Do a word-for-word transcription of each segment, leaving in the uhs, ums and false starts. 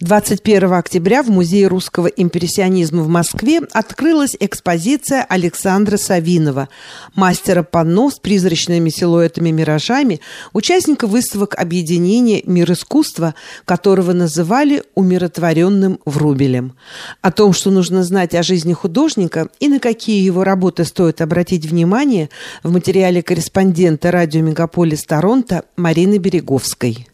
двадцать первого октября в Музее русского импрессионизма в Москве открылась экспозиция Александра Савинова, мастера панно с призрачными силуэтами-миражами, участника выставок объединения «Мир искусства», которого называли умиротворенным Врубелем. О том, что нужно знать о жизни художника и на какие его работы стоит обратить внимание, в материале корреспондента радио «Мегаполис Торонто» Марины Береговской.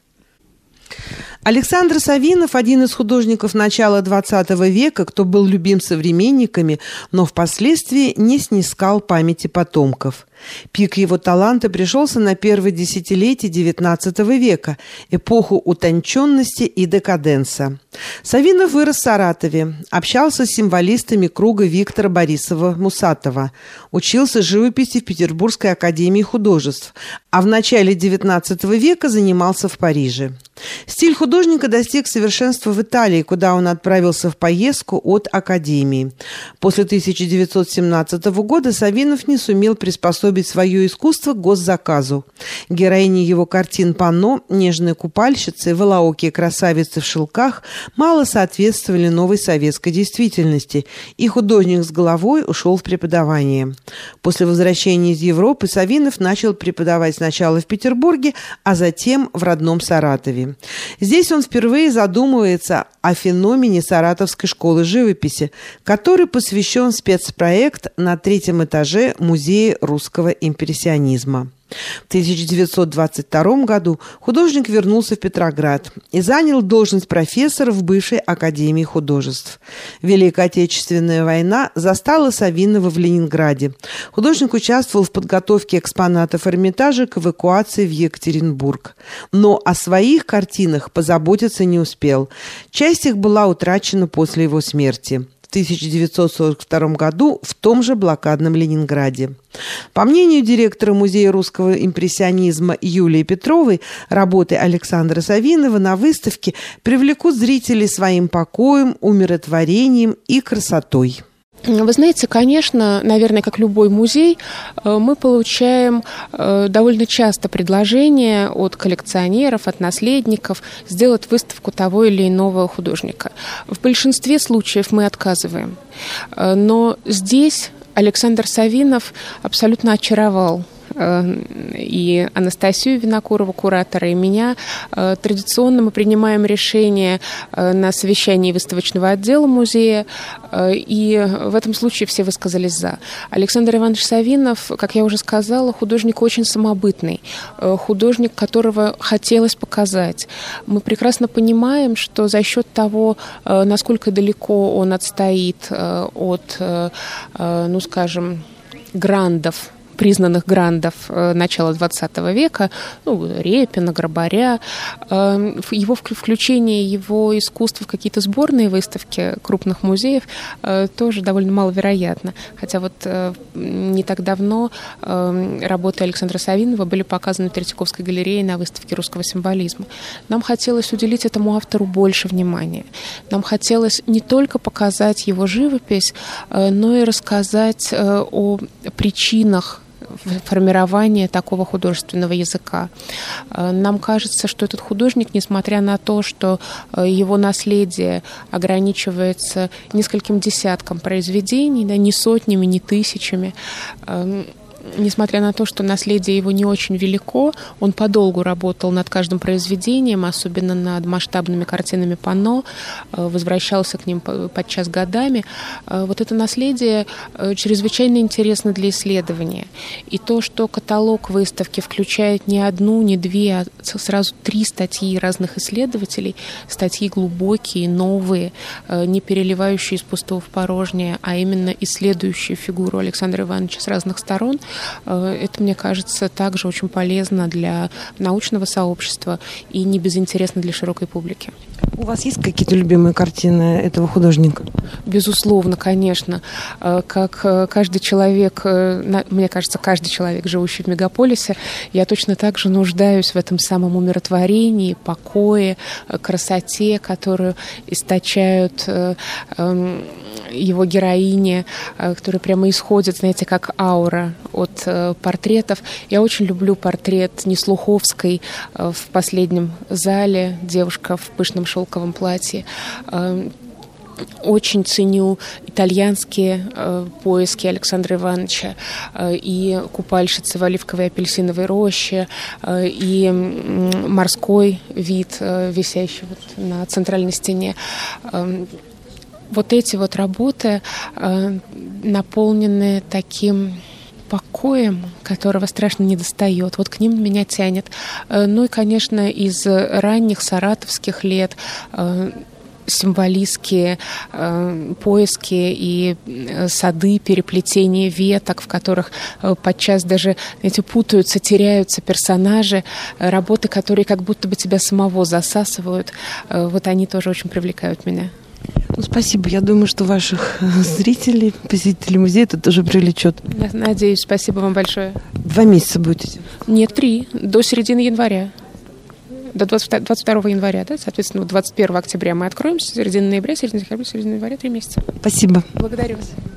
Александр Савинов – один из художников начала двадцатого века, кто был любим современниками, но впоследствии не снискал памяти потомков. Пик его таланта пришелся на первое десятилетие девятнадцатого века, эпоху утонченности и декаденса. Савинов вырос в Саратове, общался с символистами круга Виктора Борисова-Мусатова, учился живописи в Петербургской академии художеств, а в начале девятнадцатого века занимался в Париже. Стиль художника достиг совершенства в Италии, куда он отправился в поездку от академии. После тысяча девятьсот семнадцатого года Савинов не сумел приспособиться свое искусство к госзаказу. Героини его картин «Панно», «Нежные купальщицы», «Волоокие красавицы в шелках» мало соответствовали новой советской действительности, и художник с головой ушел в преподавание. После возвращения из Европы Савинов начал преподавать сначала в Петербурге, а затем в родном Саратове. Здесь он впервые задумывается о феномене Саратовской школы живописи, который посвящен спецпроект на третьем этаже Музея русского импрессионизма. В тысяча девятьсот двадцать втором году художник вернулся в Петроград и занял должность профессора в бывшей академии художеств. Великая Отечественная война застала Савинова в Ленинграде. Художник участвовал в подготовке экспонатов Эрмитажа к эвакуации в Екатеринбург. Но о своих картинах позаботиться не успел. Часть их была утрачена после его смерти в тысяча девятьсот сорок втором году в том же блокадном Ленинграде. По мнению директора Музея русского импрессионизма Юлии Петровой, работы Александра Савинова на выставке привлекут зрителей своим покоем, умиротворением и красотой. Вы знаете, конечно, наверное, как любой музей, мы получаем довольно часто предложения от коллекционеров, от наследников сделать выставку того или иного художника. В большинстве случаев мы отказываем. Но здесь Александр Савинов абсолютно очаровал и Анастасию Винокурову, куратора, и меня. Традиционно мы принимаем решение на совещании выставочного отдела музея, и в этом случае все высказались «за». Александр Иванович Савинов, как я уже сказала, художник очень самобытный, художник, которого хотелось показать. Мы прекрасно понимаем, что за счет того, насколько далеко он отстоит от, ну, скажем, грандов, признанных грандов начала двадцатого века, ну, Репина, Грабаря, его включение, его искусство в какие-то сборные выставки крупных музеев тоже довольно маловероятно. Хотя вот не так давно работы Александра Савинова были показаны в Третьяковской галерее на выставке русского символизма. Нам хотелось уделить этому автору больше внимания. Нам хотелось не только показать его живопись, но и рассказать о причинах формирование такого художественного языка. Нам кажется, что этот художник, несмотря на то, что его наследие ограничивается нескольким десятком произведений, да, не сотнями, не тысячами, несмотря на то, что наследие его не очень велико, он подолгу работал над каждым произведением, особенно над масштабными картинами панно, возвращался к ним подчас годами. Вот это наследие чрезвычайно интересно для исследования. И то, что каталог выставки включает не одну, не две, а сразу три статьи разных исследователей, статьи глубокие, новые, не переливающие из пустого в порожнее, а именно исследующие фигуру Александра Ивановича с разных сторон, это, мне кажется, также очень полезно для научного сообщества и не безинтересно для широкой публики. У вас есть какие-то любимые картины этого художника? Безусловно, конечно. Как каждый человек, мне кажется, каждый человек, живущий в мегаполисе, я точно так же нуждаюсь в этом самом умиротворении, покое, красоте, которую источают его героини, которые прямо исходят, знаете, как аура от портретов. Я очень люблю портрет Неслуховской в последнем зале, девушка в пышном шелковом платье. Очень ценю итальянские э, поиски Александра Ивановича э, и купальщицы в оливковой и апельсиновой роще, э, и э, морской вид, э, висящий вот на центральной стене. Э, вот эти вот работы э, наполнены таким покоем, которого страшно недостает. Вот к ним меня тянет. Э, ну и, конечно, из ранних саратовских лет э, символистские э, поиски и сады, переплетение веток, в которых э, подчас даже эти путаются, теряются персонажи, э, работы, которые как будто бы тебя самого засасывают. Э, вот они тоже очень привлекают меня. Ну, спасибо. Я думаю, что ваших зрителей, посетителей музея это тоже привлечет. Я надеюсь. Спасибо вам большое. Два месяца будете? Нет, три. До середины января. До двадцать второго января, да, соответственно, двадцать первого октября мы откроемся, середина ноября, середина декабря, середина января, три месяца. Спасибо. Благодарю вас.